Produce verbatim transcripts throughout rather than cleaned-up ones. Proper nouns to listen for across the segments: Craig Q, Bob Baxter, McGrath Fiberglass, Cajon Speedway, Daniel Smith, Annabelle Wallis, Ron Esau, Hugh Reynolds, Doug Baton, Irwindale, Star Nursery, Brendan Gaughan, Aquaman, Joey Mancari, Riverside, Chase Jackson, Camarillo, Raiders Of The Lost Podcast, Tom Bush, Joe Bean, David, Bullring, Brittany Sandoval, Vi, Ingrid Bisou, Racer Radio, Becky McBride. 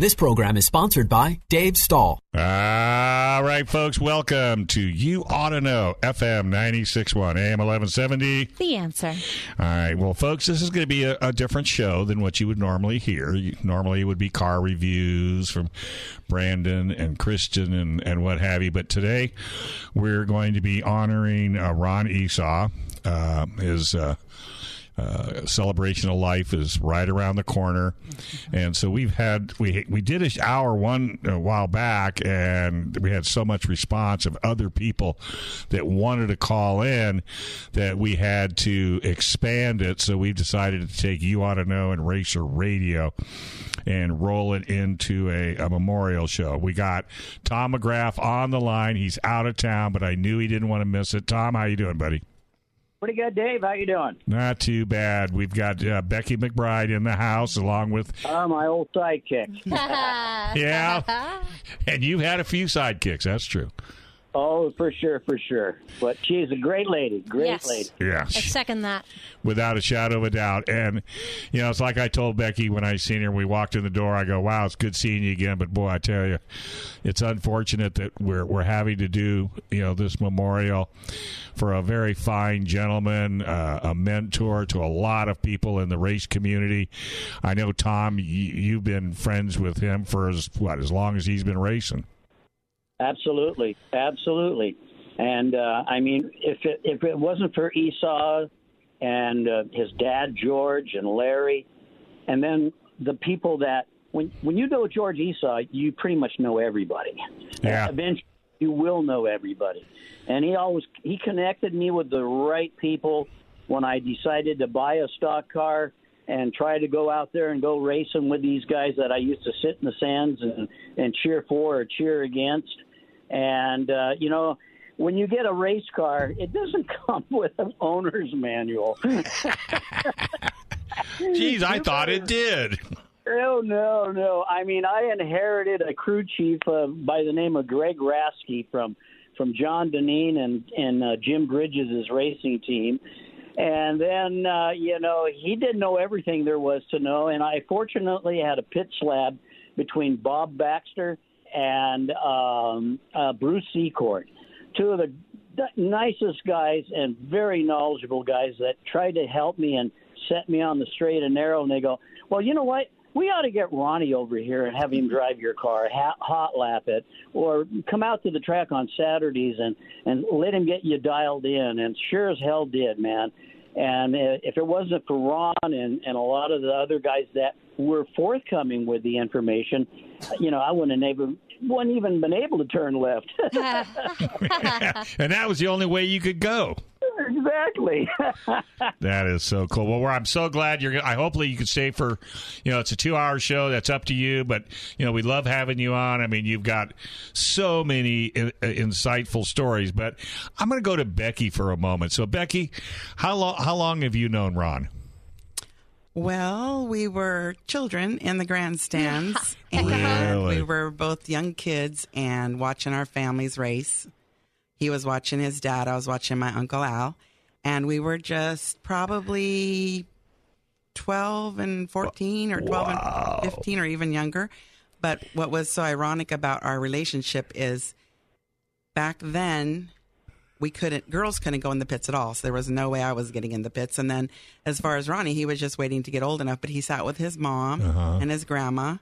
This program is sponsored by Dave Stahl. All right, folks, welcome to You Ought to Know, F M ninety-six point one, A M eleven seventy. The Answer. All right, well, folks, this is going to be a, a different show than what you would normally hear. You, normally, it would be car reviews from Brandon and Christian and, and what have you. But today, we're going to be honoring uh, Ron Esau, uh, his... Uh, Uh, celebration of life is right around the corner, and so we've had we we did an hour one a while back, and we had so much response of other people that wanted to call in that we had to expand it. So we decided to take You Ought to Know and Racer Radio and roll it into a, a memorial show. We got Tom McGrath on the line. He's out of town, but I knew he didn't want to miss it. Tom, how you doing, buddy? Pretty good, Dave. How you doing? Not too bad. We've got uh, Becky McBride in the house along with... Uh, my old sidekick. Yeah. And you've had a few sidekicks. That's true. Oh, for sure, for sure. But she's a great lady. Great yes. lady. Yeah. I second that. Without a shadow of a doubt. And, you know, it's like I told Becky when I seen her, we walked in the door, I go, wow, it's good seeing you again. But, boy, I tell you, it's unfortunate that we're we're having to do, you know, this memorial for a very fine gentleman, uh, a mentor to a lot of people in the race community. I know, Tom, you, you've been friends with him for, as what, as long as he's been racing. Absolutely, absolutely, and uh, I mean, if it if it wasn't for Esau and uh, his dad George and Larry, and then the people that when when you know George Esau, you pretty much know everybody. Yeah. And eventually, you will know everybody, and he always he connected me with the right people when I decided to buy a stock car and try to go out there and go racing with these guys that I used to sit in the stands and, and cheer for or cheer against. And, uh, you know, when you get a race car, it doesn't come with an owner's manual. Geez, I thought it did. Oh, no, no. I mean, I inherited a crew chief uh, by the name of Greg Rasky from from John Deneen and, and uh, Jim Bridges' racing team. And then, uh, you know, he didn't know everything there was to know. And I fortunately had a pit slab between Bob Baxter and um, uh, Bruce Secord, two of the nicest guys and very knowledgeable guys that tried to help me and set me on the straight and narrow. And they go, well, you know what? We ought to get Ronnie over here and have him drive your car, hot, hot lap it, or come out to the track on Saturdays and, and let him get you dialed in. And sure as hell did, man. And if it wasn't for Ron and, and a lot of the other guys that were forthcoming with the information, you know, I wouldn't have even, wouldn't even been able to turn left. And that was the only way you could go. Exactly. That is so cool. Well, I'm so glad you're. I hopefully you can stay for, you know, it's a two-hour show. That's up to you, but you know we love having you on. I mean, you've got so many in, uh, insightful stories. But I'm going to go to Becky for a moment. So, Becky, how long how long have you known Ron? Well, we were children in the grandstands, and really? We were both young kids and watching our families race. He was watching his dad. I was watching my Uncle Al. And we were just probably twelve and fourteen or twelve wow. and fifteen or even younger. But what was so ironic about our relationship is back then we couldn't, girls couldn't go in the pits at all. So there was no way I was getting in the pits. And then as far as Ronnie, he was just waiting to get old enough. But he sat with his mom uh-huh. and his grandma.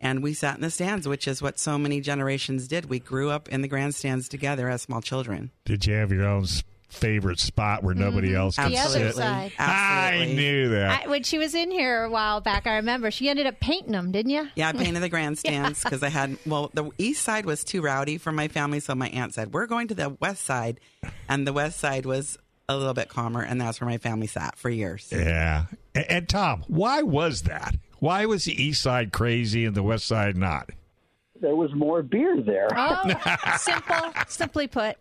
And we sat in the stands, which is what so many generations did. We grew up in the grandstands together as small children. Did you have your own favorite spot where nobody mm-hmm. else could Absolutely. Sit? Absolutely. I knew that. I, when she was in here a while back, I remember she ended up painting them, didn't you? Yeah, I painted the grandstands because yeah. I had, well, the east side was too rowdy for my family, so my aunt said, we're going to the west side. And the west side was a little bit calmer, and that's where my family sat for years. Yeah. And, and Tom, why was that? Why was the East Side crazy and the West Side not? There was more beer there. Oh, simple, simply put.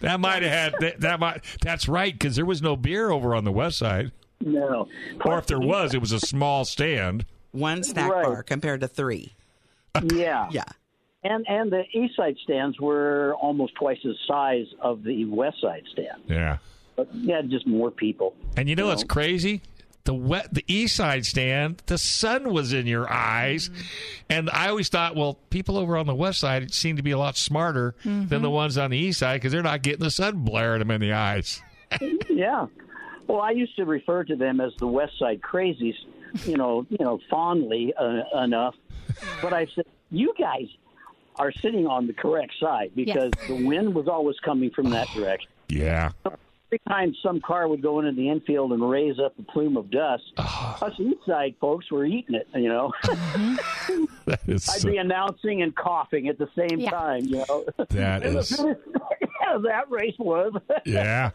That might have had that. that might, that's right, because there was no beer over on the West Side. No, or if there was, it was a small stand. One snack right. bar compared to three. Yeah, yeah. And and the East Side stands were almost twice the size of the West Side stand. Yeah, but yeah, just more people. And you know what's you know. crazy? The wet, the East Side stand, the sun was in your eyes. Mm-hmm. And I always thought, well, people over on the West Side seem to be a lot smarter mm-hmm. than the ones on the East Side because they're not getting the sun blaring them in the eyes. Yeah. Well, I used to refer to them as the West Side crazies, you know, you know, fondly uh, enough. But I said, you guys are sitting on the correct side because yes. the wind was always coming from that direction. Yeah. Every time some car would go into the infield and raise up a plume of dust, oh. us East Side folks were eating it, you know. That is I'd so... be announcing and coughing at the same yeah. time, you know. That is. That race was. Yeah.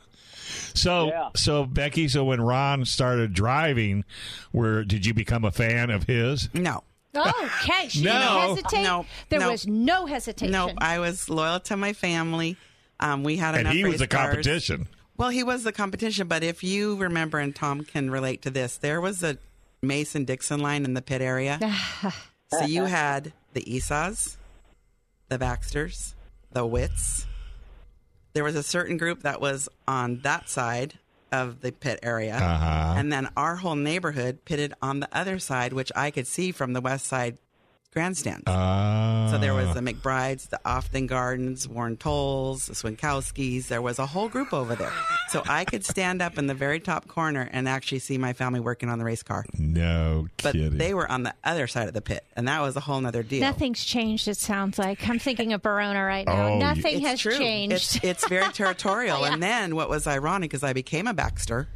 So, yeah. so Becky, so when Ron started driving, where did you become a fan of his? No. Oh, okay. She no. didn't hesitate. No. There no. was no hesitation. No, I was loyal to my family. Um, we had and enough And he was the cars. competition. Well, he was the competition, but if you remember, and Tom can relate to this, there was a Mason-Dixon line in the pit area. So you had the Esau's, the Baxters, the Witts. There was a certain group that was on that side of the pit area, uh-huh. and then our whole neighborhood pitted on the other side, which I could see from the West Side grandstand. Uh, so there was the McBrides, the Often Gardens, Warren Tolls, the Swinkowskis. There was a whole group over there. So I could stand up in the very top corner and actually see my family working on the race car. No kidding. But they were on the other side of the pit, and that was a whole other deal. Nothing's changed, it sounds like. I'm thinking of Verona right now. Oh, Nothing has true. changed. It's, it's very territorial. Yeah. And then what was ironic is I became a Baxter.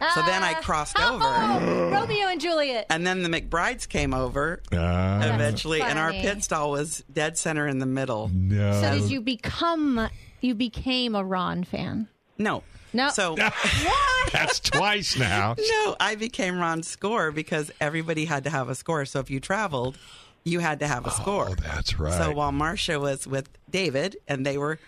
So uh, then I crossed oh, over. Romeo and Juliet. And then the McBrides came over uh, eventually, and our pit stall was dead center in the middle. No. So did you become, you became a Ron fan? No. No. So what? That's twice now. No, I became Ron's score because everybody had to have a score. So if you traveled, you had to have a oh, score. That's right. So while Marsha was with David, and they were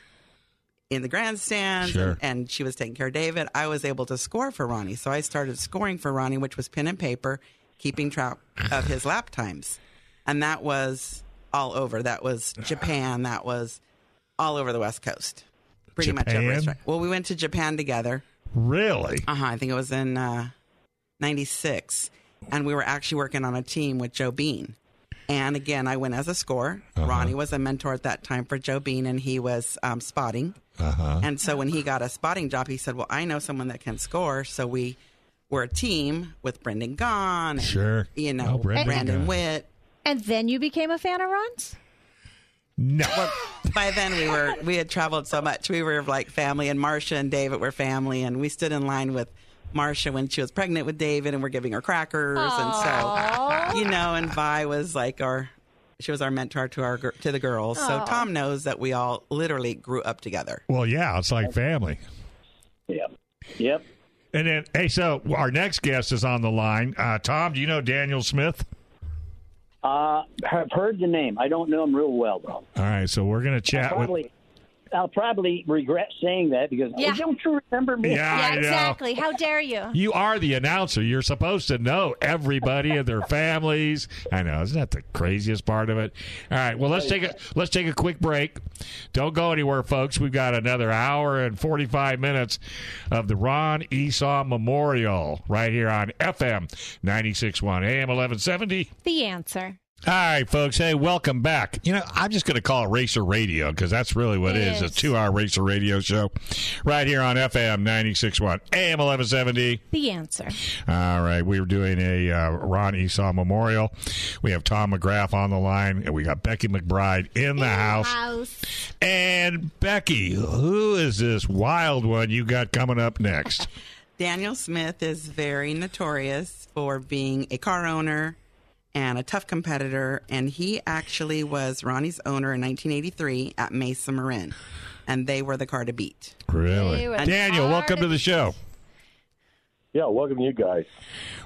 in the grandstand, sure. and she was taking care of David, I was able to score for Ronnie. So I started scoring for Ronnie, which was pen and paper, keeping track of his lap times. And that was all over. That was Japan. That was all over the West Coast. Pretty Japan? much every race track. Well, we went to Japan together. Really? Uh-huh. I think it was in uh, ninety-six. And we were actually working on a team with Joe Bean. And again, I went as a scorer. Uh-huh. Ronnie was a mentor at that time for Joe Bean, and he was um, spotting. Uh-huh. And so when he got a spotting job, he said, well, I know someone that can score. So we were a team with Brendan Gaughan. And, sure. You know, oh, Brendan, Brandon Witt. And then you became a fan of Ron's? No. Well, by then we were we had traveled so much. We were like family, and Marsha and David were family, and we stood in line with Marsha when she was pregnant with David, and we're giving her crackers. Aww. And so, you know, and Vi was like our, she was our mentor to our to the girls. Aww. So Tom knows that we all literally grew up together. Well, yeah, it's like family. Yep. Yep. And then, hey, so our next guest is on the line. Uh, Tom, do you know Daniel Smith? Uh, I've heard the name. I don't know him real well, though. All right, so we're going to chat probably- with... I'll probably regret saying that because yeah. oh, don't you remember me? Yeah, yeah exactly. How dare you? You are the announcer. You're supposed to know everybody and their families. I know. Isn't that the craziest part of it? All right. Well, let's take a let's take a quick break. Don't go anywhere, folks. We've got another hour and forty-five minutes of the Ron Esau Memorial right here on F M ninety-six point one A M eleven seventy. The Answer. All right, folks. Hey, welcome back. You know, I'm just going to call it Racer Radio because that's really what it, it is. is. A two-hour Racer Radio show right here on F M ninety-six point one, A M eleven seventy. The Answer. All right. We were doing a uh, Ron Esau Memorial. We have Tom McGrath on the line, and we got Becky McBride in the in house. house. And, Becky, who is this wild one you got coming up next? Daniel Smith is very notorious for being a car owner and a tough competitor, and he actually was Ronnie's owner in nineteen eighty-three at Mesa Marin, and they were the car to beat. Really? Daniel, welcome to the show. Yeah, welcome you guys.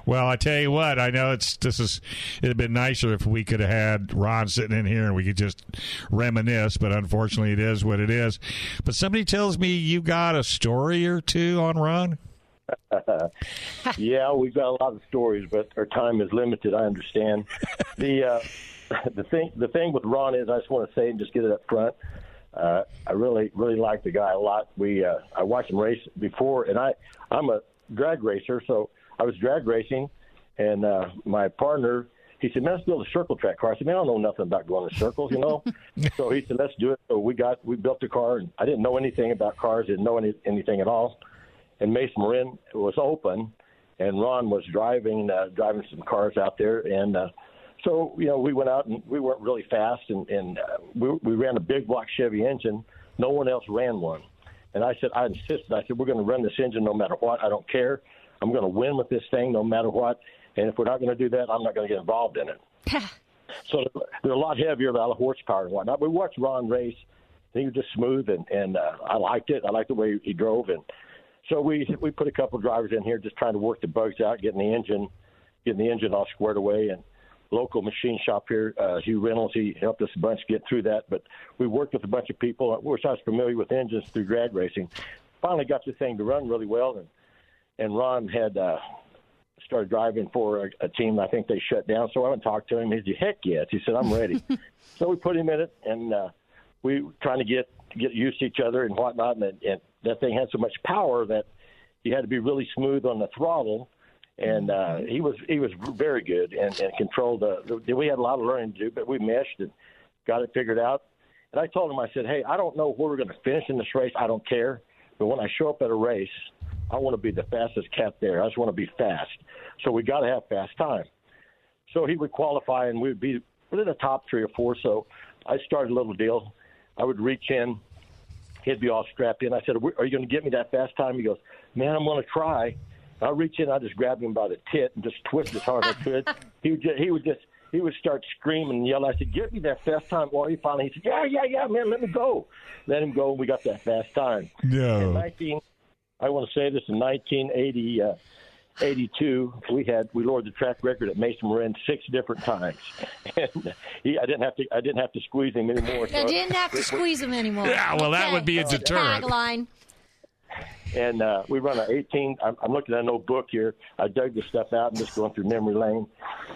Well, I tell you what, I know it's this is it'd have been nicer if we could have had Ron sitting in here and we could just reminisce, but unfortunately it is what it is. But somebody tells me you got a story or two on Ron? Yeah, we've got a lot of stories, but our time is limited, I understand. the uh, the thing the thing with Ron is, I just want to say and just get it up front. Uh, I really, really like the guy a lot. We uh, I watched him race before, and I, I'm a drag racer, so I was drag racing, and uh, my partner, he said, man, let's build a circle track car. I said, man, I don't know nothing about going in circles, you know. So he said, let's do it. So we got we built the car, and I didn't know anything about cars, didn't know any, anything at all. And Mesa Marin was open, and Ron was driving uh, driving some cars out there, and uh, so, you know, we went out, and we weren't really fast, and, and uh, we, we ran a big block Chevy engine. No one else ran one. And I said, I insisted. I said, we're going to run this engine no matter what. I don't care. I'm going to win with this thing no matter what. And if we're not going to do that, I'm not going to get involved in it. So they're a lot heavier, a lot of horsepower and whatnot. We watched Ron race. He was just smooth, and, and uh, I liked it. I liked the way he drove. And so we we put a couple drivers in here just trying to work the bugs out, getting the engine getting the engine all squared away. And local machine shop here, uh, Hugh Reynolds, he helped us a bunch get through that. But we worked with a bunch of people, which I was familiar with engines through drag racing. Finally got this thing to run really well, and and Ron had uh, started driving for a, a team. I think they shut down, so I went and talked to him. He said, heck yes. He said, I'm ready. So we put him in it, and uh, we were trying to get, get used to each other and whatnot, and, and that thing had so much power that you had to be really smooth on the throttle. And uh, he was he was very good and, and controlled. Uh, we had a lot of learning to do, but we meshed and got it figured out. And I told him, I said, hey, I don't know where we're going to finish in this race. I don't care. But when I show up at a race, I want to be the fastest cat there. I just want to be fast. So we got to have fast time. So he would qualify, and we would be within the top three or four. So I started a little deal. I would reach in. He'd be all strapped in. I said, are you going to get me that fast time? He goes, man, I'm going to try. I reach in, I just grabbed him by the tit and just twisted as hard as I could. He would just, he would just, he would start screaming and yelling. I said, "Get me that fast time!" Well, he finally he said, "Yeah, yeah, yeah, man, let me go, let him go." We got that fast time. No. In nineteen, I want to say this in nineteen eighty, eighty-two, we had we lowered the track record at Mesa Marin six different times. And he, I didn't have to, I didn't have to squeeze him anymore. So I didn't have to squeeze him anymore. Yeah, well, okay. That would be a deterrent. Tagline. And uh, we run an eighteen. I'm, I'm looking at an old book here. I dug this stuff out and just going through memory lane.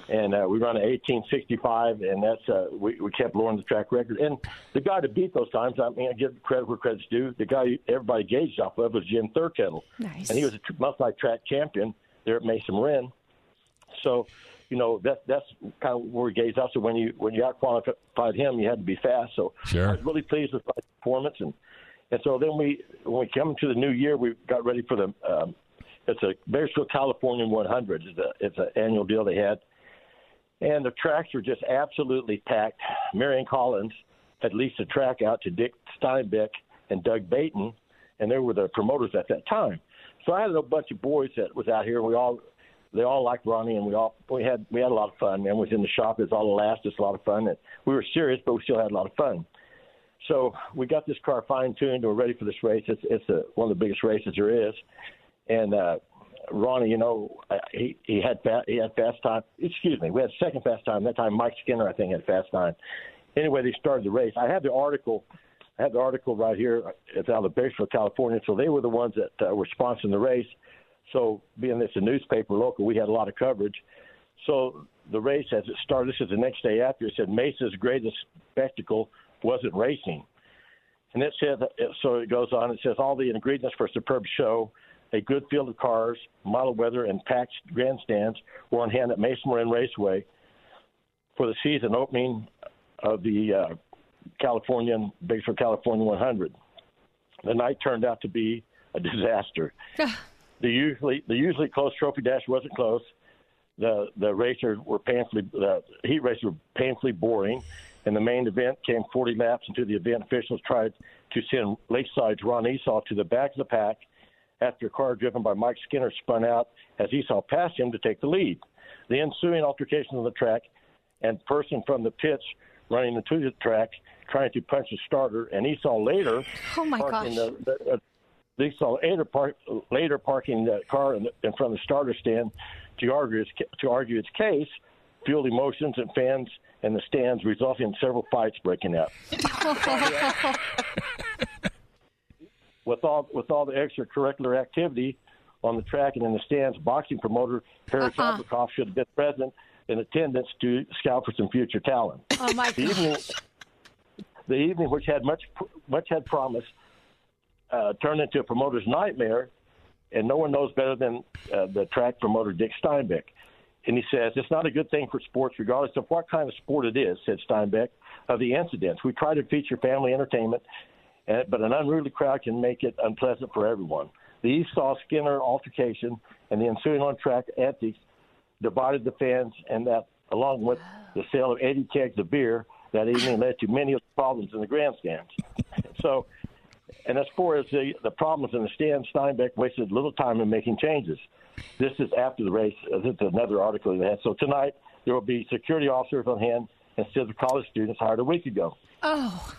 And uh, we run an eighteen sixty-five, and that's uh, we, we kept lowering the track record. And the guy that beat those times, I mean, I give credit where credit's due. The guy everybody gauged off of was Jim Thurkettle. Nice. And he was a multi-track champion there at Mesa Marin. So, you know, that that's kind of where we gauged off. So when you when you out-qualified him, you had to be fast. So sure. I was really pleased with my performance. And And so then we, when we come to the new year, we got ready for the, um, it's a Bakersfield Californian one hundred. It's a, it's an annual deal they had. And the tracks were just absolutely packed. Marion Collins had leased a track out to Dick Steinbeck and Doug Baton, and they were the promoters at that time. So I had a bunch of boys that was out here. We all, they all liked Ronnie, and we all, we had, we had a lot of fun. Man, we was in the shop. It was all last. It's a lot of fun. And we were serious, but we still had a lot of fun. So we got this car fine-tuned. We're ready for this race. It's it's a, one of the biggest races there is. And uh, Ronnie, you know, he he had fast, he had fast time. Excuse me, we had second fast time that time. Mike Skinner, I think, had fast time. Anyway, they started the race. I have the article. I have the article right here. It's out of Bakersfield, California. So they were the ones that uh, were sponsoring the race. So being this a newspaper local, we had a lot of coverage. So the race, as it started, this is the next day after. It said Mesa's greatest spectacle wasn't racing. And it says, so it goes on, it says all the ingredients for a superb show, a good field of cars, mild weather, and packed grandstands were on hand at Mesa Marin Raceway for the season opening of the uh, Californian, Bakersfield California one hundred. The night turned out to be a disaster. the usually the usually close trophy dash wasn't close. The the racers were painfully the heat races were painfully boring. In the main event came forty laps into the event. Officials tried to send Lakeside's Ron Esau to the back of the pack after a car driven by Mike Skinner spun out as Esau passed him to take the lead. The ensuing altercation on the track and person from the pits running into the track trying to punch the starter, and Esau later oh my gosh. in the, the, Dick Stahl later, park, later parking that car in, in front of the starter stand to argue its, to argue its case, fueled emotions and fans in the stands, resulting in several fights breaking out. With all with all the extracurricular activity on the track and in the stands, boxing promoter Harry Shabikoff uh-huh. should have been present in attendance to scout for some future talent. Oh my the gosh! Evening, the evening, which had much much had promise, uh, turned into a promoter's nightmare, and no one knows better than uh, the track promoter Dick Steinbeck. And he says, it's not a good thing for sports, regardless of what kind of sport it is, said Steinbeck, of the incidents. We try to feature family entertainment, but an unruly crowd can make it unpleasant for everyone. The Esau-Skinner altercation and the ensuing on-track antics divided the fans, and that, along with the sale of eighty kegs of beer that evening, led to many of the problems in the grandstands. So, and as far as the, the problems in the stands, Steinbeck wasted little time in making changes. This is after the race. This is another article they had. So tonight there will be security officers on hand instead of college students hired a week ago. Oh.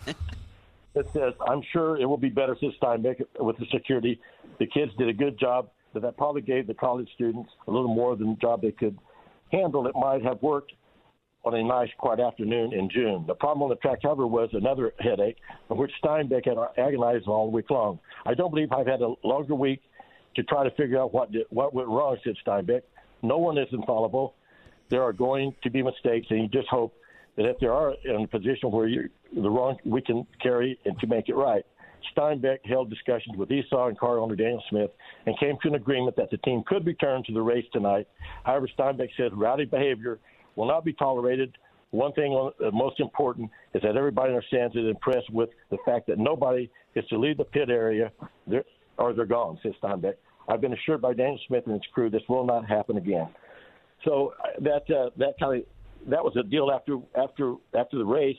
It says, I'm sure it will be better this time with the security. The kids did a good job, but that probably gave the college students a little more than the job they could handle. It might have worked on a nice, quiet afternoon in June. The problem on the track, however, was another headache, of which Steinbeck had agonized all week long. I don't believe I've had a longer week to try to figure out what did, what went wrong, said Steinbeck. No one is infallible. There are going to be mistakes, and you just hope that if there are in a position where you're the wrong, we can carry and to make it right. Steinbeck held discussions with Esau and car owner Daniel Smith and came to an agreement that the team could return to the race tonight. However, Steinbeck said rowdy behavior will not be tolerated. One thing uh, most important is that everybody understands and is impressed with the fact that nobody is to leave the pit area there, or they're gone, says Steinbeck. I've been assured by Daniel Smith and his crew this will not happen again. So that uh, that kind of that was a deal after after after the race.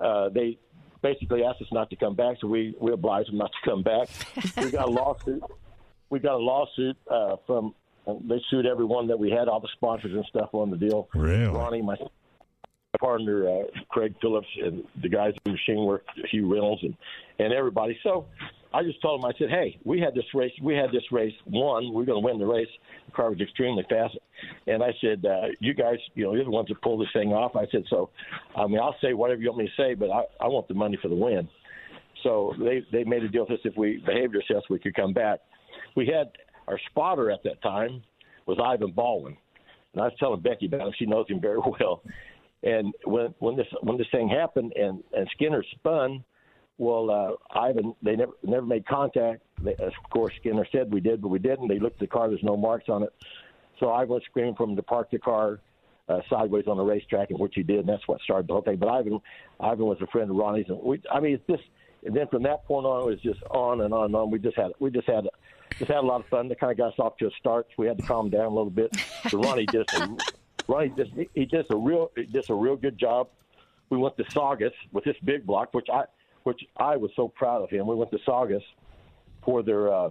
Uh, they basically asked us not to come back, so we, we obliged them not to come back. We got a lawsuit. We got a lawsuit uh, from they sued everyone that we had, all the sponsors and stuff on the deal. Really? Ronnie, my partner, uh, Craig Phillips, and the guys in the machine work, Hugh Reynolds, and, and everybody. So I just told him, I said, hey, we had this race. We had this race won. We're going to win the race. The car was extremely fast. And I said, uh, you guys, you know, you're the ones that pull this thing off. I said, so, I mean, I'll say whatever you want me to say, but I, I want the money for the win. So they, they made a deal with us. If we behaved ourselves, we could come back. We had our spotter at that time was Ivan Baldwin. And I was telling Becky about him. She knows him very well. And when when this when this thing happened and, and Skinner spun, well, uh, Ivan, they never never made contact. They, of course, Skinner said we did, but we didn't. They looked at the car. There's no marks on it. So Ivan was screaming for him to park the car uh, sideways on the racetrack, and which he did, and that's what started the whole thing. But Ivan Ivan was a friend of Ronnie's. And we, I mean, it's just, and then from that point on, it was just on and on and on. We just had we just had just had a lot of fun. That kind of got us off to a start. So we had to calm down a little bit. But Ronnie just Ronnie just he did a real just a real good job. We went to Saugus with this big block, which I. which I was so proud of him. We went to Saugus for their uh,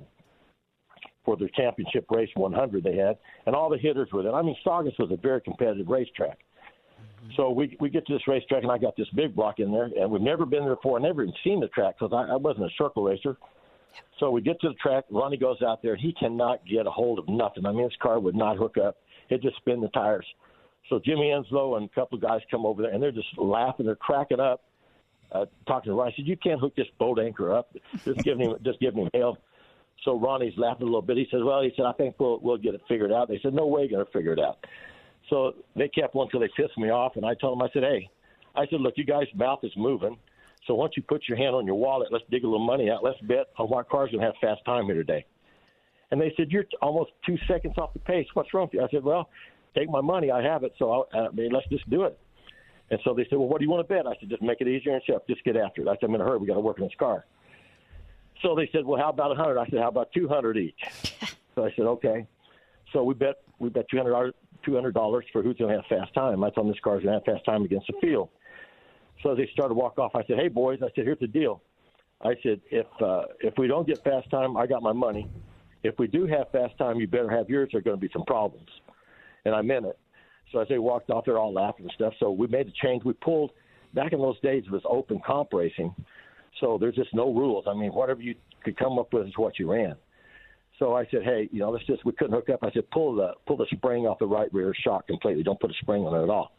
for their championship race one hundred they had, and all the hitters were there. I mean, Saugus was a very competitive racetrack. Mm-hmm. So we we get to this racetrack, and I got this big block in there, and we've never been there before. I never even seen the track because I, I wasn't a circle racer. So we get to the track. Ronnie goes out there. He cannot get a hold of nothing. I mean, his car would not hook up. It just spin the tires. So Jimmy Enslow and a couple of guys come over there, and they're just laughing. They're cracking up. Uh, talking to Ronnie, I said, you can't hook this boat anchor up. Just giving him, just giving him hell. So Ronnie's laughing a little bit. He says, well, he said, I think we'll we'll get it figured out. They said, no way, going to figure it out. So they kept on until they pissed me off, and I told them, I said, hey, I said, look, you guys' mouth is moving. So once you put your hand on your wallet, let's dig a little money out. Let's bet on what car's going to have fast time here today. And they said, you're t- almost two seconds off the pace. What's wrong with you? I said, well, take my money. I have it. So I, I mean, let's just do it. And so they said, well, what do you want to bet? I said, just make it easier and stuff. Just get after it. I said, I'm in a hurry. We got to work on this car. So they said, well, how about one hundred? I said, how about two hundred each? So I said, okay. So we bet we bet two hundred dollars, two hundred dollars for who's going to have fast time. I told them this car's going to have fast time against the field. So they started to walk off. I said, hey, boys. I said, here's the deal. I said, if uh, if we don't get fast time, I got my money. If we do have fast time, you better have yours. There are going to be some problems. And I meant it. So as they walked off, they're all laughing and stuff. So we made a change. We pulled – back in those days, it was open comp racing. So there's just no rules. I mean, whatever you could come up with is what you ran. So I said, hey, you know, let's just, we couldn't hook up. I said, pull the pull the spring off the right rear shock completely. Don't put a spring on it at all.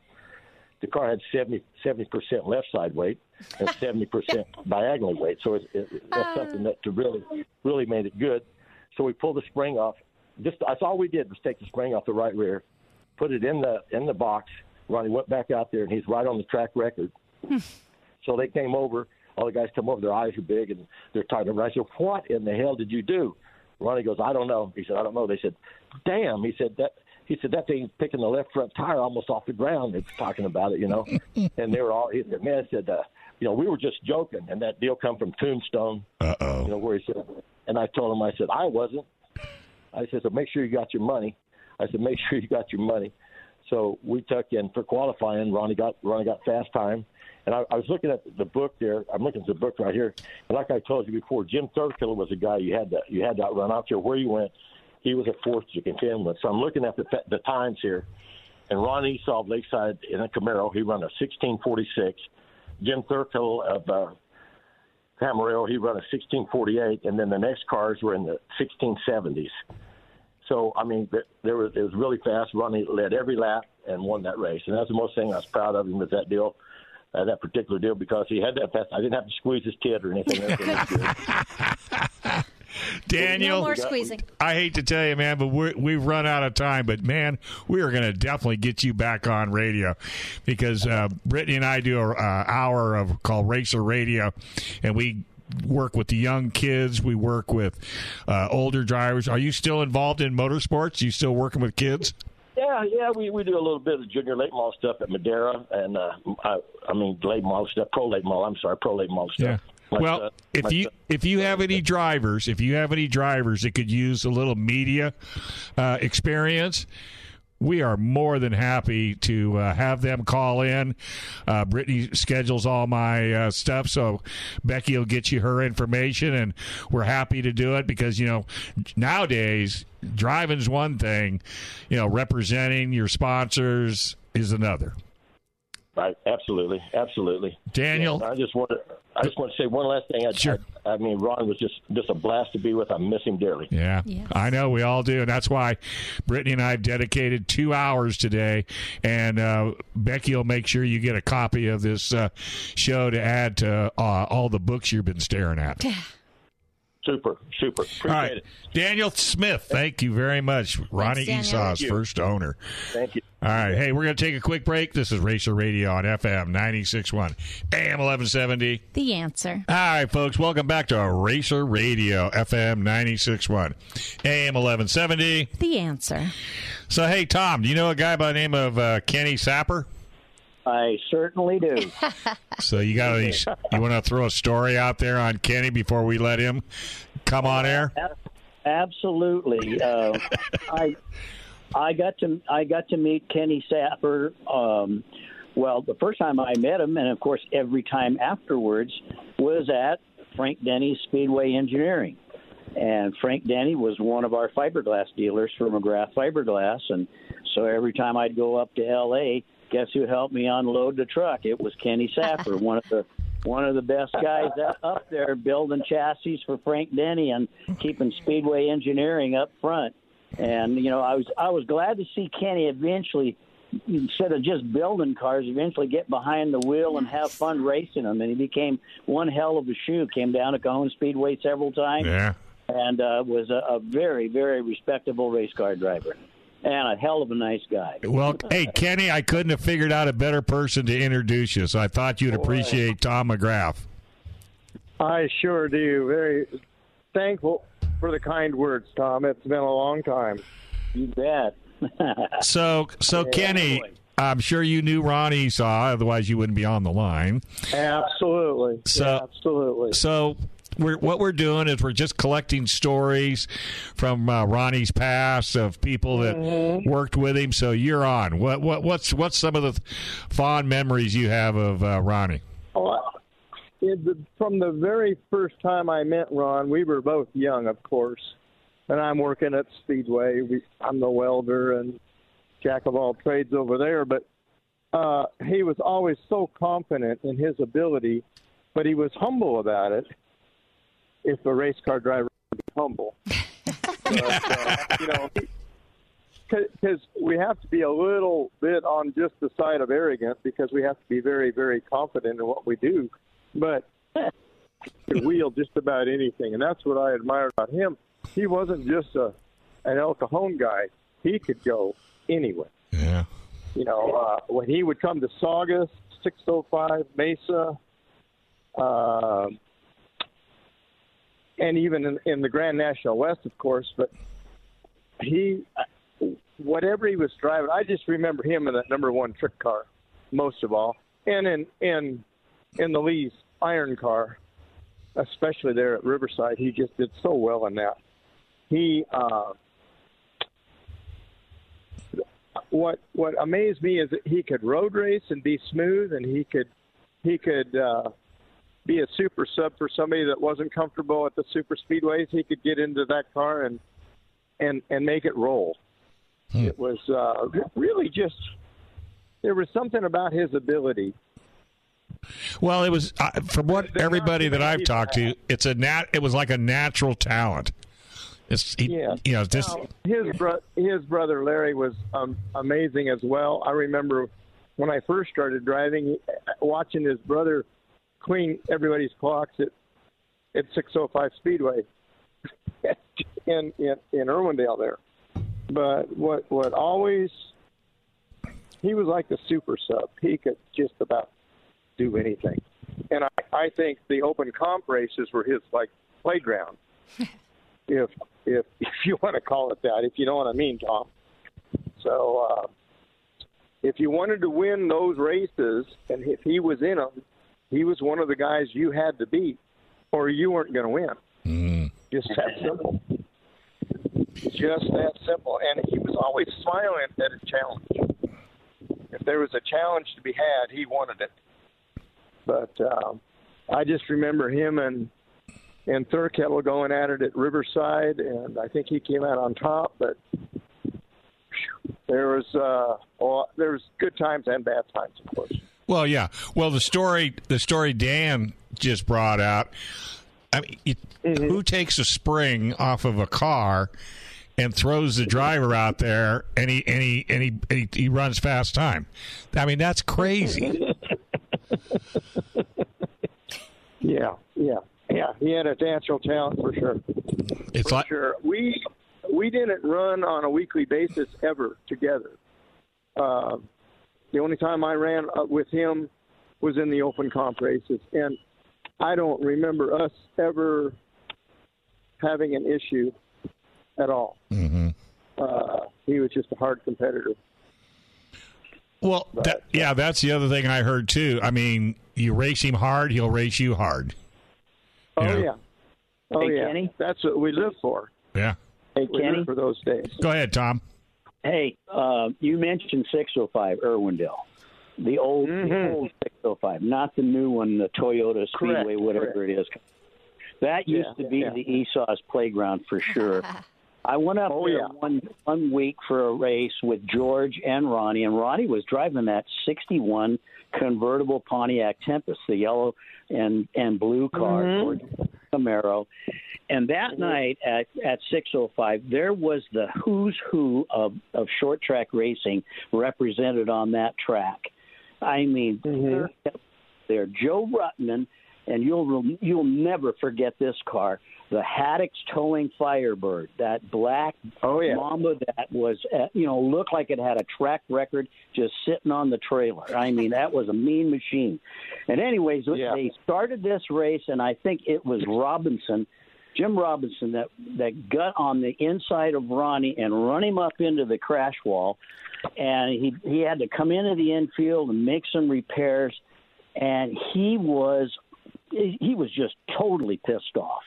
The car had seventy percent left side weight and seventy percent diagonal weight. So it, it, that's um, something that to really, really made it good. So we pulled the spring off. Just that's all we did was take the spring off the right rear, put it in the in the box. Ronnie went back out there, and he's right on the track record. So they came over. All the guys come over. Their eyes are big, and they're tired of it. I said, what in the hell did you do? Ronnie goes, I don't know. He said, I don't know. They said, damn. He said, that He said, that thing's picking the left front tire almost off the ground. It's talking about it, you know. And they were all, he said, man, I said, uh, you know, we were just joking. And that deal come from Tombstone. Uh-oh. You know, where he said, and I told him, I said, I wasn't. I said, so make sure you got your money. I said, make sure you got your money. So we took in for qualifying. Ronnie got Ronnie got fast time. And I, I was looking at the book there. I'm looking at the book right here. And like I told you before, Jim Thurkettle was a guy you had to, you had to outrun out there where you went. He was a force to contend with. So I'm looking at the, the times here, and Ron Esau of Lakeside in a Camaro, he ran a sixteen forty-six. Jim Thurkettle of uh, Camarillo, he ran a sixteen forty-eight, and then the next cars were in the sixteen seventies. So I mean, there was it was really fast. Ronnie led every lap and won that race, and that's the most thing I was proud of him was that deal. Uh, that particular deal, because he had that fast. I didn't have to squeeze his kid or anything. Daniel, no more squeezing. I hate to tell you, man, but we're, we've run out of time. But, man, we are going to definitely get you back on radio because uh, Brittany and I do an uh, hour of called Racer Radio, and we work with the young kids. We work with uh, older drivers. Are you still involved in motorsports? Are you still working with kids? Yeah, yeah, we, we do a little bit of junior late model stuff at Madera, and uh, I, I mean late model stuff, pro late model. I'm sorry, pro late model stuff. Yeah. My well, stuff, if you stuff. if you have any drivers, if you have any drivers that could use a little media uh, experience, we are more than happy to uh, have them call in. Uh, Brittany schedules all my uh, stuff, so Becky will get you her information, and we're happy to do it because, you know, nowadays driving's one thing. You know, representing your sponsors is another. Right. Absolutely. Absolutely. Daniel. Yeah, I just want to I just want to say one last thing. I, sure. I, I mean, Ron was just, just a blast to be with. I miss him dearly. Yeah. Yes. I know. We all do. And that's why Brittany and I have dedicated two hours today. And uh, Becky will make sure you get a copy of this uh, show to add to uh, all the books you've been staring at. Super. Super. Appreciate all right. it. Daniel Smith, thank you very much. Ronnie Thanks, Esau's first owner. Thank you. All right. Hey, we're going to take a quick break. This is Racer Radio on F M ninety-six point one, A M eleven seventy. The Answer. All right, folks. Welcome back to Racer Radio, F M ninety-six point one, A M eleven seventy. The Answer. So, hey, Tom, do you know a guy by the name of uh, Kenny Sapper? I certainly do. So you got any, you want to throw a story out there on Kenny before we let him come on air? Absolutely. Uh, I I got to I got to meet Kenny Sapper. Um, well, the first time I met him, and of course every time afterwards, was at Frank Deney's Speedway Engineering, and Frank Deney was one of our fiberglass dealers for McGrath Fiberglass, and so every time I'd go up to L A. Guess who helped me unload the truck? It was Kenny Sapper, one of the one of the best guys up there building chassis for Frank Deney and keeping Speedway Engineering up front. And you know, I was I was glad to see Kenny eventually, instead of just building cars, eventually get behind the wheel and have fun racing them. And he became one hell of a shoe. Came down to Cajon Speedway several times, yeah, and uh, was a, a very very respectable race car driver. And a hell of a nice guy. Well, hey, Kenny, I couldn't have figured out a better person to introduce you, so I thought you'd appreciate Tom McGrath. I sure do. Very thankful for the kind words, Tom. It's been a long time. You bet. so, so yeah, Kenny, definitely. I'm sure you knew Ron Esau, otherwise you wouldn't be on the line. Absolutely. So, yeah, absolutely. So... We're, what we're doing is we're just collecting stories from uh, Ronnie's past of people that mm-hmm. worked with him. So you're on. What, what what's what's some of the fond memories you have of uh, Ronnie? Oh, it, from the very first time I met Ron, we were both young, of course, and I'm working at Speedway. We, I'm the welder and jack of all trades over there. But uh, he was always so confident in his ability, but he was humble about it. if a race car driver would be humble. But, uh, you know, because we have to be a little bit on just the side of arrogant, because we have to be very, very confident in what we do. But we wheel just about anything, and that's what I admired about him. He wasn't just a an El Cajon guy. He could go anywhere. Yeah. You know, uh, when he would come to Saugus, six oh five, Mesa, uh, and even in, in the Grand National West, of course, but he, whatever he was driving, I just remember him in that number one trick car, most of all, and in in, in the Lee's iron car, especially there at Riverside. He just did so well in that. He, uh, what what amazed me is that he could road race and be smooth, and he could he could uh, be a super sub for somebody that wasn't comfortable at the super speedways. He could get into that car and and and make it roll. Hmm. It was uh, really just there was something about his ability. Well, it was uh, from what They're everybody that I've talked that. to, it's a nat. It was like a natural talent. It's, he, yeah, you know, just... now, his bro- his brother Larry was um, amazing as well. I remember when I first started driving, watching his brother clean everybody's clocks at at six oh five Speedway in, in in Irwindale there. But what what always he was like the super sub. He could just about do anything, and I, I think the open comp races were his like playground. If, if if you want to call it that, if you know what I mean, Tom. So uh, if you wanted to win those races, and if he was in them, he was one of the guys you had to beat, or you weren't going to win. Mm. Just that simple. Just that simple. And he was always smiling at a challenge. If there was a challenge to be had, he wanted it. But um, I just remember him and... and Thurkettle going at it at Riverside, and I think he came out on top. But there was uh, oh, there was good times and bad times, of course. Well, yeah. Well, the story the story Dan just brought out. I mean, it, mm-hmm. who takes a spring off of a car and throws the driver out there, and he and he and he, and he, he runs fast time? I mean, that's crazy. yeah. Yeah. Yeah, he had a natural talent for sure. It's for like- sure. We we didn't run on a weekly basis ever together. Uh, the only time I ran with him was in the open comp races, and I don't remember us ever having an issue at all. Mm-hmm. Uh, he was just a hard competitor. Well, but, that, yeah, that's the other thing I heard too. I mean, you race him hard, he'll race you hard. Oh, yeah. yeah. Oh, hey, yeah. Kenny? That's what we live for. Yeah. Hey, we Kenny? Live for those days. Go ahead, Tom. Hey, uh, you mentioned six oh five, Irwindale. The old, mm-hmm. the old six oh five, not the new one, the Toyota Correct. Speedway, whatever Correct. It is. That used yeah, to be yeah. the Esau's playground for sure. I went up oh, there yeah. one, one week for a race with George and Ronnie, and Ronnie was driving that sixty-one convertible Pontiac Tempest, the yellow and, and blue car, mm-hmm. Camaro. And that night at, at six oh five, there was the who's who of, of short track racing represented on that track. I mean, mm-hmm. there, there, Joe Ruttman, and you'll you'll never forget this car, the Haddock's Towing Firebird, that black oh, yeah. Mamba that was, you know, looked like it had a track record just sitting on the trailer. I mean, that was a mean machine. And anyways, yeah. they started this race, and I think it was Robinson, Jim Robinson, that, that got on the inside of Ronnie and run him up into the crash wall. And he, he had to come into the infield and make some repairs, and he was he was just totally pissed off.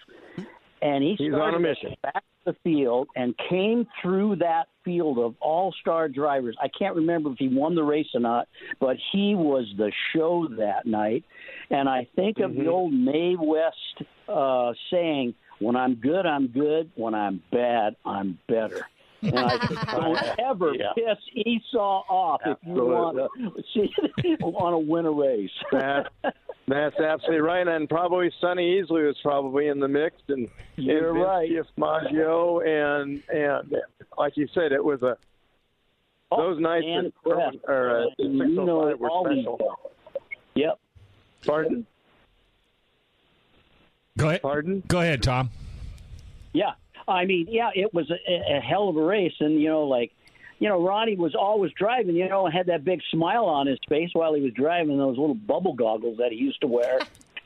And he He's started on a mission. Back to the field and came through that field of all-star drivers. I can't remember if he won the race or not, but he was the show that night. And I think mm-hmm. of the old Mae West uh, saying, when I'm good, I'm good. When I'm bad, I'm better. And I said, don't ever yeah. piss Esau off Absolutely. If you want to, want to win a race. that, That's absolutely right, and probably Sonny Easley was probably in the mix, and you're and right, Vince DiMaggio, and and like you said, it was a oh, those nights and at, or, uh, you know, were special. These. Yep. Pardon. Go ahead. Pardon. Go ahead, Tom. Yeah, I mean, yeah, it was a, a hell of a race, and you know, like. You know, Ronnie was always driving, you know, and had that big smile on his face while he was driving, those little bubble goggles that he used to wear.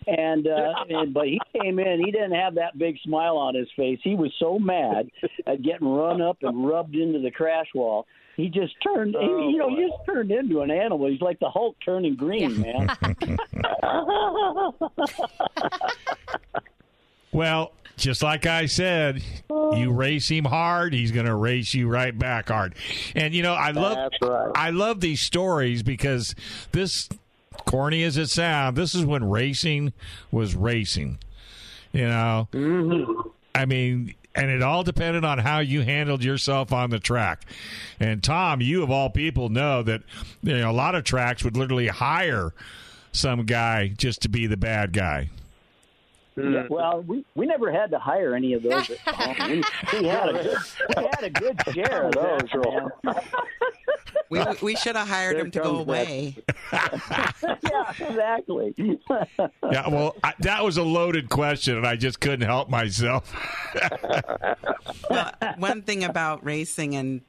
And, uh, and but he came in, he didn't have that big smile on his face. He was so mad at getting run up and rubbed into the crash wall. He just turned, oh, he, you know, he just turned into an animal. He's like the Hulk turning green, man. Well, just like I said, you race him hard, he's going to race you right back hard. And, you know, I love right. I love these stories because this, corny as it sounds, this is when racing was racing, you know. Mm-hmm. I mean, and it all depended on how you handled yourself on the track. And, Tom, you of all people know that, you know, a lot of tracks would literally hire some guy just to be the bad guy. Yeah, well, we, we never had to hire any of those at home. We, we, had a good, we had a good share of those. we we should have hired there him to go away. Yeah, exactly. Yeah, well, I, that was a loaded question, and I just couldn't help myself. Well, one thing about racing and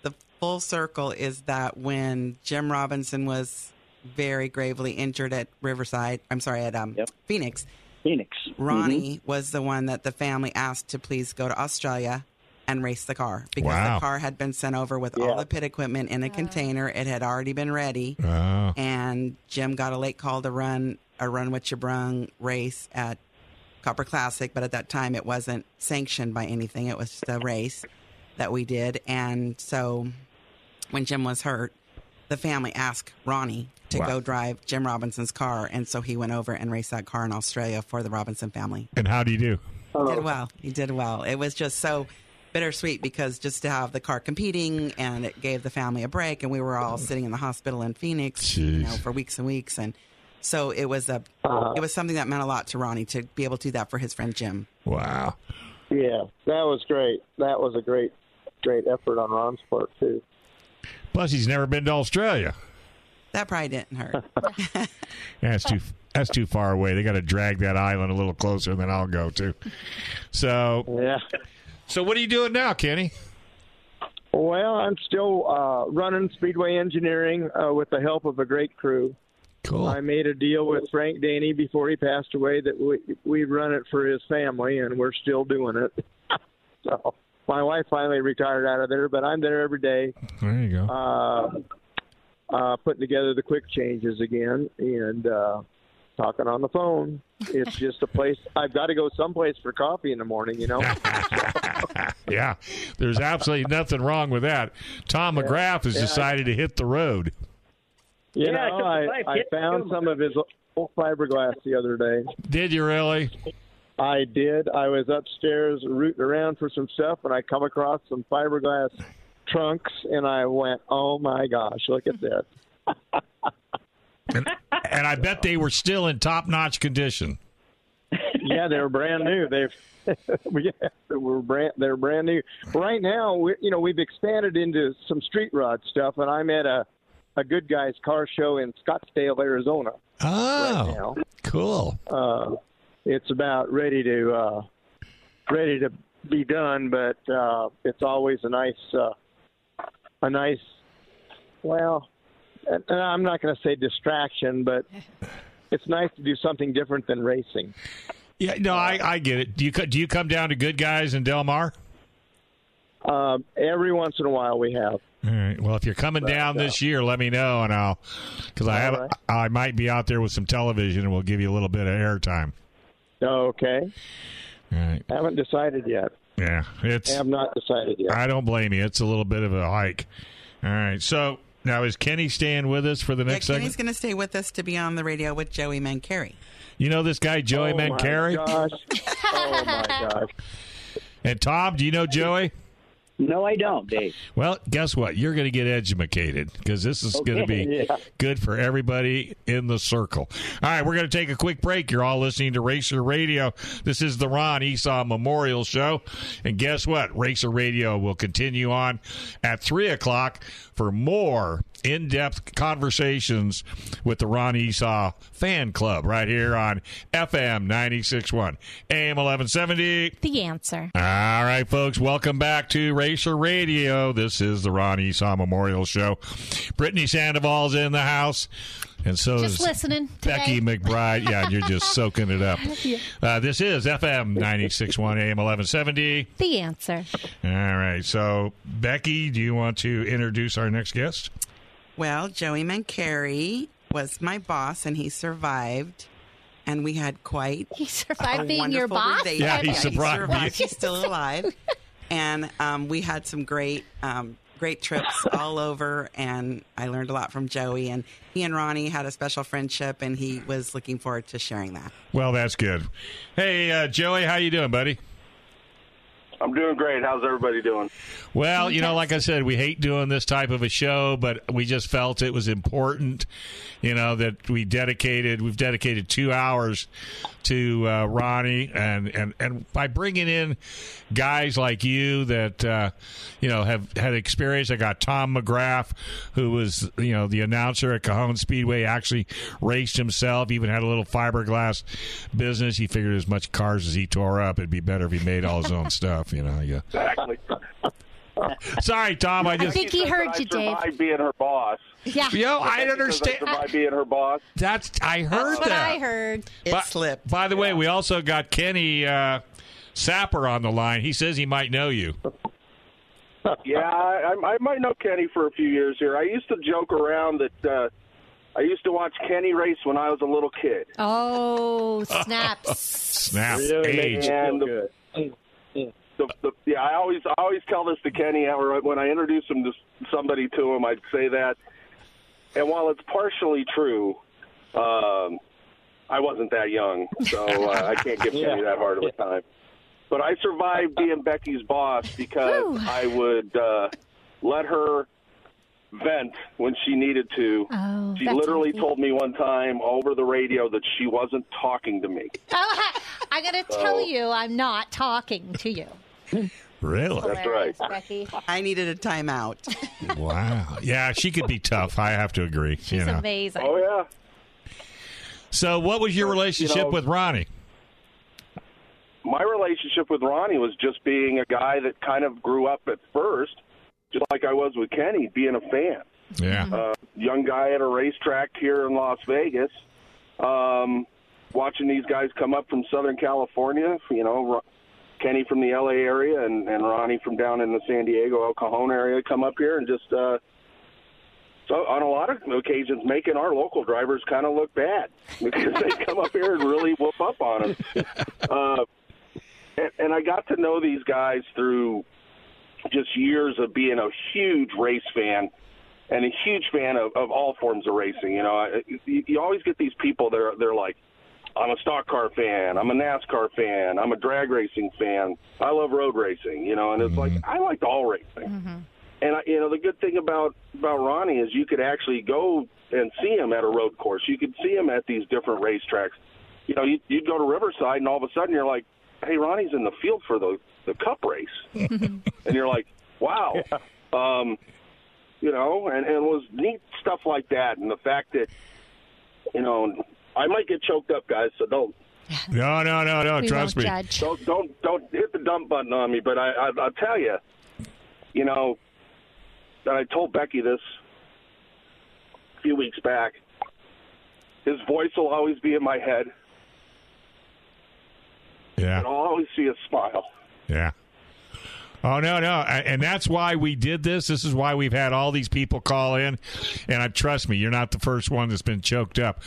the full circle is that when Jim Robinson was very gravely injured at Riverside, I'm sorry, at um yep. Phoenix, Phoenix. Ronnie mm-hmm. was the one that the family asked to please go to Australia and race the car because wow. the car had been sent over with yeah. all the pit equipment in a wow. container. It had already been ready. Wow. And Jim got a late call to run a Run What You Brung race at Copper Classic. But at that time, it wasn't sanctioned by anything. It was just a race that we did. And so when Jim was hurt, the family asked Ronnie to wow. go drive Jim Robinson's car, and so he went over and raced that car in Australia for the Robinson family. And how do you do? He did well. He did well. It was just so bittersweet because just to have the car competing, and it gave the family a break, and we were all sitting in the hospital in Phoenix, you know, for weeks and weeks, and so it was a uh, it was something that meant a lot to Ronnie to be able to do that for his friend Jim. Wow. Yeah, that was great. That was a great, great effort on Ron's part too. Plus, he's never been to Australia. That probably didn't hurt. Yeah, that's too that's too far away. They got to drag that island a little closer than I'll go to. So, yeah. So, what are you doing now, Kenny? Well, I'm still uh, running Speedway Engineering uh, with the help of a great crew. Cool. I made a deal with Frank Deney before he passed away that we we'd run it for his family, and we're still doing it. So. My wife finally retired out of there, but I'm there every day. There you go. Uh, uh, putting together the quick changes again and uh, talking on the phone. It's just a place. I've got to go someplace for coffee in the morning, you know. Yeah, there's absolutely nothing wrong with that. Tom McGrath has yeah, decided I, to hit the road. You yeah, know, I, I found some of his old fiberglass the other day. Did you really? I did. I was upstairs rooting around for some stuff, and I come across some fiberglass trunks, and I went, oh, my gosh, look at this. and, and I bet they were still in top-notch condition. Yeah, they were brand new. They've, yeah, they were brand, they're brand new. Right now, we, you know, we've expanded into some street rod stuff, and I'm at a, a good guy's car show in Scottsdale, Arizona. Oh, right now. Cool. Uh It's about ready to uh, ready to be done, but uh, it's always a nice, uh, a nice. Well, I'm not going to say distraction, but it's nice to do something different than racing. Yeah, no, I, I get it. Do you do you come down to Good Guys in Del Mar? Uh, every once in a while, we have. All right. Well, if you're coming but, down uh, this year, let me know, and I'll because I have right. I might be out there with some television, and we'll give you a little bit of airtime. Okay. All right. I haven't decided yet. Yeah. It's, I have not decided yet. I don't blame you. It's a little bit of a hike. All right. So now is Kenny staying with us for the next yeah, Kenny's segment? Kenny's going to stay with us to be on the radio with Joey Mancari. You know this guy, Joey oh Mancari? Oh, my gosh. Oh, my gosh. And Tom, do you know Joey? No, I don't, Dave. Well, guess what? You're going to get edumacated because this is okay, going to be yeah. good for everybody in the circle. All right, we're going to take a quick break. You're all listening to Racer Radio. This is the Ron Esau Memorial Show. And guess what? Racer Radio will continue on at three o'clock for more in-depth conversations with the Ron Esau fan club right here on F M ninety-six point one, A M eleven seventy. The Answer. All right, folks, welcome back to Racer Radio. This is the Ron Esau Memorial Show. Brittany Sandoval's in the house. And so just is listening Becky today. McBride. Yeah, you're just soaking it up. Yeah. Uh, this is F M ninety-six point one, A M eleven seventy. The Answer. All right. So, Becky, do you want to introduce our next guest? Well, Joey Mancari was my boss, and he survived. And we had quite He survived a being your boss? Relationship. Yeah, he, yeah, survived. he survived. He's still alive. And um, we had some great... Um, Great trips all over, and I learned a lot from Joey. And he and Ronnie had a special friendship, and he was looking forward to sharing that. Well, that's good. Hey, uh, Joey, how you doing, buddy? I'm doing great. How's everybody doing? Well, you know, like I said, we hate doing this type of a show, but we just felt it was important, you know, that we dedicated, we've dedicated two hours to uh, Ronnie, and, and, and by bringing in guys like you that, uh, you know, have had experience. I got Tom McGrath, who was, you know, the announcer at Cajon Speedway, actually raced himself, even had a little fiberglass business. He figured as much cars as he tore up, it'd be better if he made all his own stuff. You know, yeah. Exactly. Sorry, Tom. I just I think he heard you, Dave. I being her boss. Yeah. You know, I understand. I being her boss. That's I heard That's what that. I heard. But, it slipped. By the yeah. way, we also got Kenny uh, Sapper on the line. He says he might know you. Yeah, I, I might know Kenny for a few years here. I used to joke around that. Uh, I used to watch Kenny race when I was a little kid. Oh, snaps! Snap really age. And the, yeah. The, the, yeah, I always I always tell this to Kenny when I introduce him to somebody to him. I'd say that, and while it's partially true, um, I wasn't that young, so uh, I can't give yeah. Kenny that hard of a time. But I survived being Becky's boss because Woo. I would uh, let her vent when she needed to. Oh, she literally amazing. told me one time over the radio that she wasn't talking to me. Oh, I, I gotta so, tell you, I'm not talking to you. Really? That's right. Becky. I needed a timeout. Wow. Yeah, she could be tough. I have to agree. She's you know. amazing. Oh, yeah. So what was your relationship you know, with Ronnie? My relationship with Ronnie was just being a guy that kind of grew up at first, just like I was with Kenny, being a fan. Yeah. Mm-hmm. Uh, young guy at a racetrack here in Las Vegas, um, watching these guys come up from Southern California, you know, Kenny from the L A area and, and Ronnie from down in the San Diego, El Cajon area, come up here and just, uh, so on a lot of occasions, making our local drivers kind of look bad because they come up here and really whoop up on them. Uh, and, and I got to know these guys through just years of being a huge race fan and a huge fan of, of all forms of racing. You know, I, you, you always get these people that are, they're like, I'm a stock car fan. I'm a NASCAR fan. I'm a drag racing fan. I love road racing, you know, and it's mm-hmm. like, I liked all racing. Mm-hmm. And, I, you know, the good thing about, about Ronnie is you could actually go and see him at a road course. You could see him at these different racetracks. You know, you, you'd go to Riverside, and all of a sudden you're like, hey, Ronnie's in the field for the, the cup race. Mm-hmm. And you're like, wow. Yeah. Um, you know, and, and it was neat stuff like that. And the fact that, you know, I might get choked up, guys, so don't. No, no, no, no. We trust me. Judge. Don't, don't, don't hit the dump button on me. But I, I, I'll tell you, you know, and I told Becky this a few weeks back. His voice will always be in my head. Yeah. And I'll always see a smile. Yeah. Oh, no, no. And that's why we did this. This is why we've had all these people call in. And I trust me, you're not the first one that's been choked up.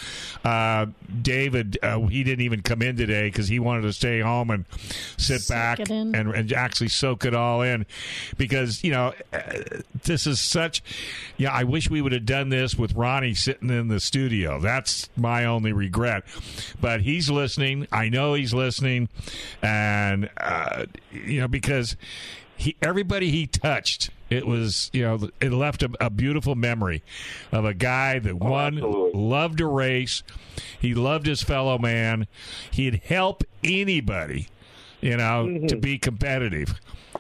Uh, David, uh, he didn't even come in today because he wanted to stay home and sit soak back and, and actually soak it all in. Because, you know, uh, this is such... Yeah, I wish we would have done this with Ronnie sitting in the studio. That's my only regret. But he's listening. I know he's listening. And, uh, you know, because... he, everybody he touched, it was, you know, it left a, a beautiful memory of a guy that, oh, one, absolutely. Loved to race. He loved his fellow man. He'd help anybody, you know, mm-hmm. to be competitive.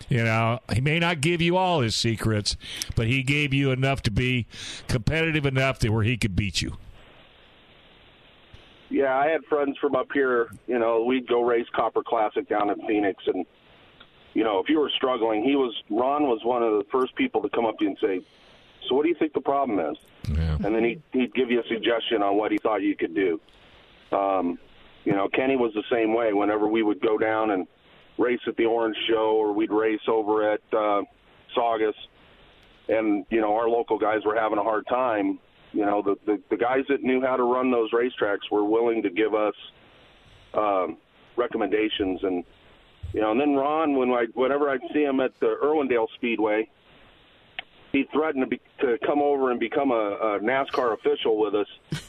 You know, he may not give you all his secrets, but he gave you enough to be competitive enough that where he could beat you. Yeah, I had friends from up here, you know, we'd go race Copper Classic down in Phoenix, and, you know, if you were struggling, he was, Ron was one of the first people to come up to you and say, so what do you think the problem is? Yeah. And then he'd, he'd give you a suggestion on what he thought you could do. Um, you know, Kenny was the same way. Whenever we would go down and race at the Orange Show, or we'd race over at uh, Saugus, and, you know, our local guys were having a hard time. You know, the, the, the guys that knew how to run those racetracks were willing to give us um, recommendations. And, you know, and then Ron, when I, whenever I'd see him at the Irwindale Speedway, he threatened to, be, to come over and become a, a NASCAR official with us.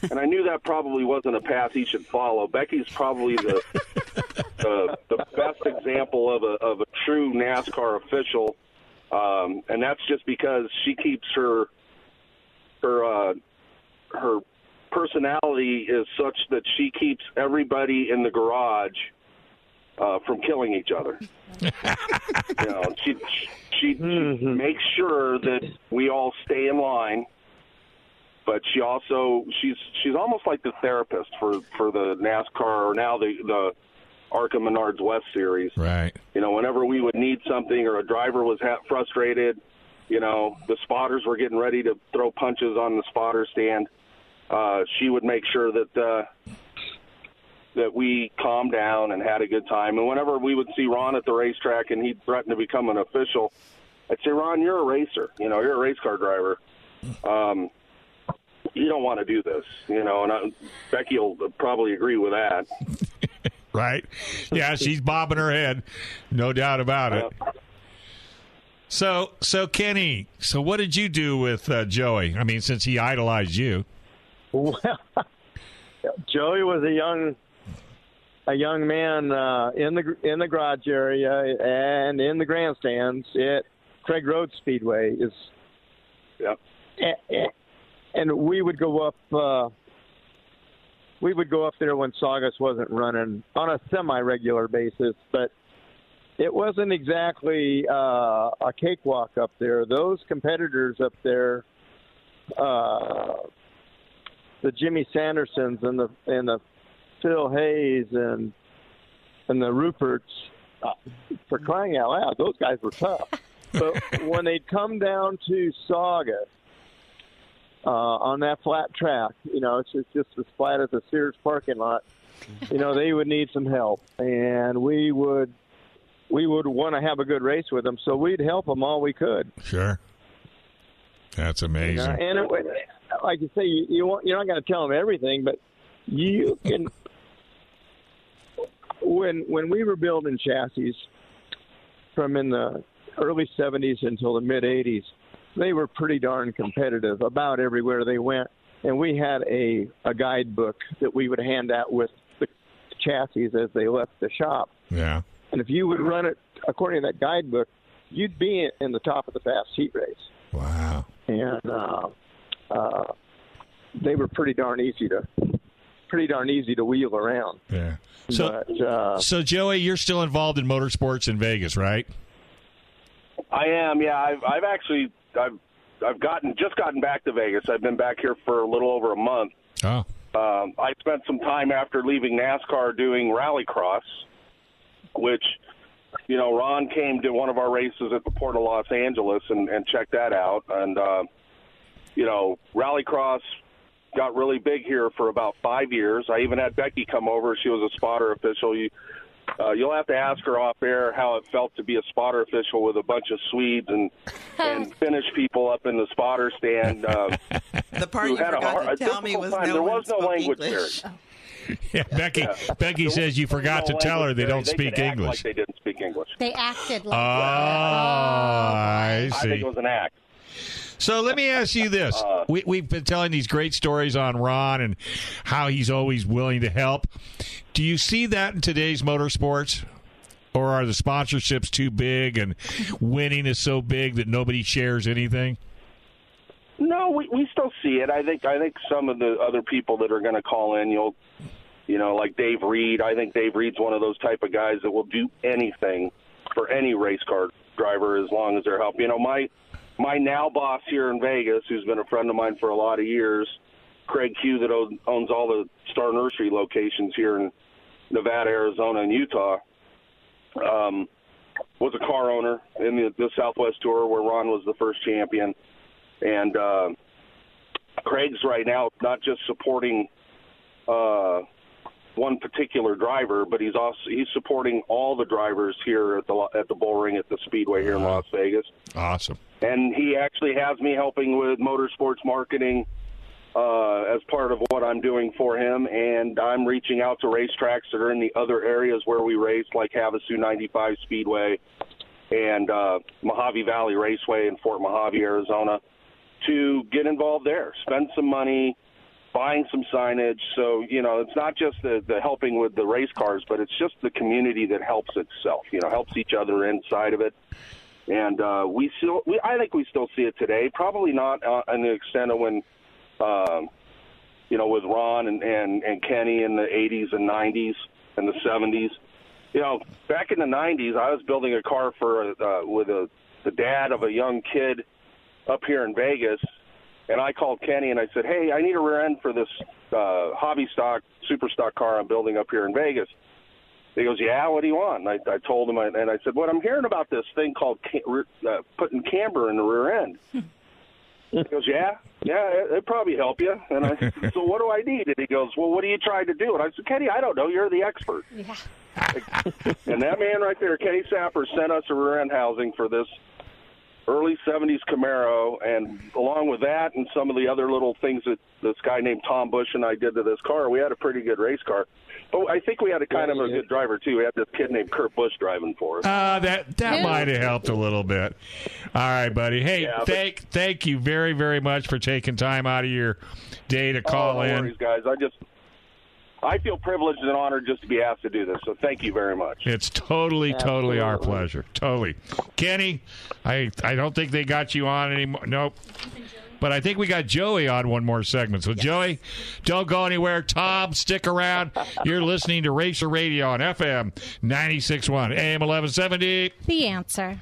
And I knew that probably wasn't a path he should follow. Becky's probably the the, the best example of a, of a true NASCAR official. Um, and that's just because she keeps her her uh, her personality is such that she keeps everybody in the garage uh, from killing each other. You know, she she, mm-hmm. she makes sure that we all stay in line, but she also she's she's almost like the therapist for, for the NASCAR, or now the the Arkham Menards West Series. Right. You know, whenever we would need something or a driver was ha- frustrated, you know, the spotters were getting ready to throw punches on the spotter stand. Uh, she would make sure that uh, that we calmed down and had a good time. And whenever we would see Ron at the racetrack and he threatened to become an official, I'd say, Ron, you're a racer. You know, you're a race car driver. Um, you don't want to do this. You know, and I, Becky will probably agree with that. Right. Yeah, she's bobbing her head. No doubt about it. Uh, So, so Kenny, so what did you do with uh, Joey? I mean, since he idolized you. Well, Joey was a young, a young man uh, in the in the garage area and in the grandstands at Craig Road Speedway. Is, yep. And, and we would go up. Uh, we would go up there when Saugus wasn't running on a semi-regular basis, but. It wasn't exactly uh, a cakewalk up there. Those competitors up there, uh, the Jimmy Sandersons and the and the Phil Hayes and and the Ruperts, uh, for crying out loud, those guys were tough. But when they'd come down to Saugus uh, on that flat track, you know, it's just, just as flat as a Sears parking lot. You know, they would need some help, and we would. We would want to have a good race with them, so we'd help them all we could. Sure. That's amazing. You know, and it, like you say, you, you want, you're not going to tell them everything, but you can – when when we were building chassis from in the early seventies until the mid-eighties, they were pretty darn competitive about everywhere they went, and we had a, a guidebook that we would hand out with the chassis as they left the shop. Yeah. And if you would run it according to that guidebook, you'd be in the top of the fast heat race. Wow. And uh, uh, they were pretty darn easy to pretty darn easy to wheel around. Yeah. So, but, uh, so Joey, you're still involved in motorsports in Vegas, right? I am. Yeah, I've, I've actually I've I've gotten just gotten back to Vegas. I've been back here for a little over a month. Oh. Um, I spent some time after leaving NASCAR doing rallycross. Which, you know, Ron came to one of our races at the Port of Los Angeles and, and checked that out. And, uh, you know, rallycross got really big here for about five years. I even had Becky come over. She was a spotter official. You, uh, you'll have to ask her off air how it felt to be a spotter official with a bunch of Swedes and, and Finnish people up in the spotter stand. Uh, the part you forgot hard, to tell me was time. No there was no language English. Barrier. Yeah, Becky. Yeah. Becky says you forgot to tell her they don't they speak English. Like they didn't speak English. They acted like. Oh, that. Oh, I see. I think it was an act. So let me ask you this: uh, we, we've been telling these great stories on Ron and how he's always willing to help. Do you see that in today's motorsports? Or are the sponsorships too big and winning is so big that nobody shares anything? No, we we still see it. I think I think some of the other people that are going to call in, you'll, you know, like Dave Reed. I think Dave Reed's one of those type of guys that will do anything for any race car driver as long as they're helping. You know, my my now boss here in Vegas, who's been a friend of mine for a lot of years, Craig Q, that owns all the Star Nursery locations here in Nevada, Arizona, and Utah, um, was a car owner in the, the Southwest Tour where Ron was the first champion. And uh, Craig's right now not just supporting uh, one particular driver, but he's also he's supporting all the drivers here at the at the bullring at the Speedway here in Las Vegas. Awesome. And he actually has me helping with motorsports marketing uh, as part of what I'm doing for him, and I'm reaching out to racetracks that are in the other areas where we race, like Havasu ninety-five Speedway and uh, Mojave Valley Raceway in Fort Mojave, Arizona, to get involved there, spend some money, buying some signage. So, you know, it's not just the, the helping with the race cars, but it's just the community that helps itself, you know, helps each other inside of it. And uh, we still, we, I think we still see it today, probably not uh, on the extent of when, um, you know, with Ron and, and, and Kenny in the eighties and nineties and the seventies. You know, back in the nineties, I was building a car for uh, with a, the dad of a young kid up here in Vegas, and I called Kenny and I said, hey, I need a rear end for this uh, hobby stock, super stock car I'm building up here in Vegas. He goes, yeah, what do you want? And I, I told him, I, and I said, well, I'm hearing about this thing called ca- uh, putting camber in the rear end. He goes, yeah, yeah, it, it'd probably help you. And I said, so what do I need? And he goes, well, what are you trying to do? And I said, Kenny, I don't know. You're the expert. Yeah. And that man right there, Kenny Sapper, sent us a rear-end housing for this early seventies Camaro, and along with that and some of the other little things that this guy named Tom Bush and I did to this car, we had a pretty good race car. But I think we had a kind of a good driver, too. We had this kid named Kurt Bush driving for us. Uh, that that yeah. might have helped a little bit. All right, buddy. Hey, yeah, thank but, thank you very, very much for taking time out of your day to call oh, no worries, in. guys. I just... I feel privileged and honored just to be asked to do this, so thank you very much. It's totally, Absolutely. totally our pleasure. Totally. Kenny, I I don't think they got you on anymore. Nope. But I think we got Joey on one more segment. So, yes. Joey, don't go anywhere. Tom, stick around. You're listening to Racer Radio on F M ninety-six point one, A M eleven seventy. The Answer.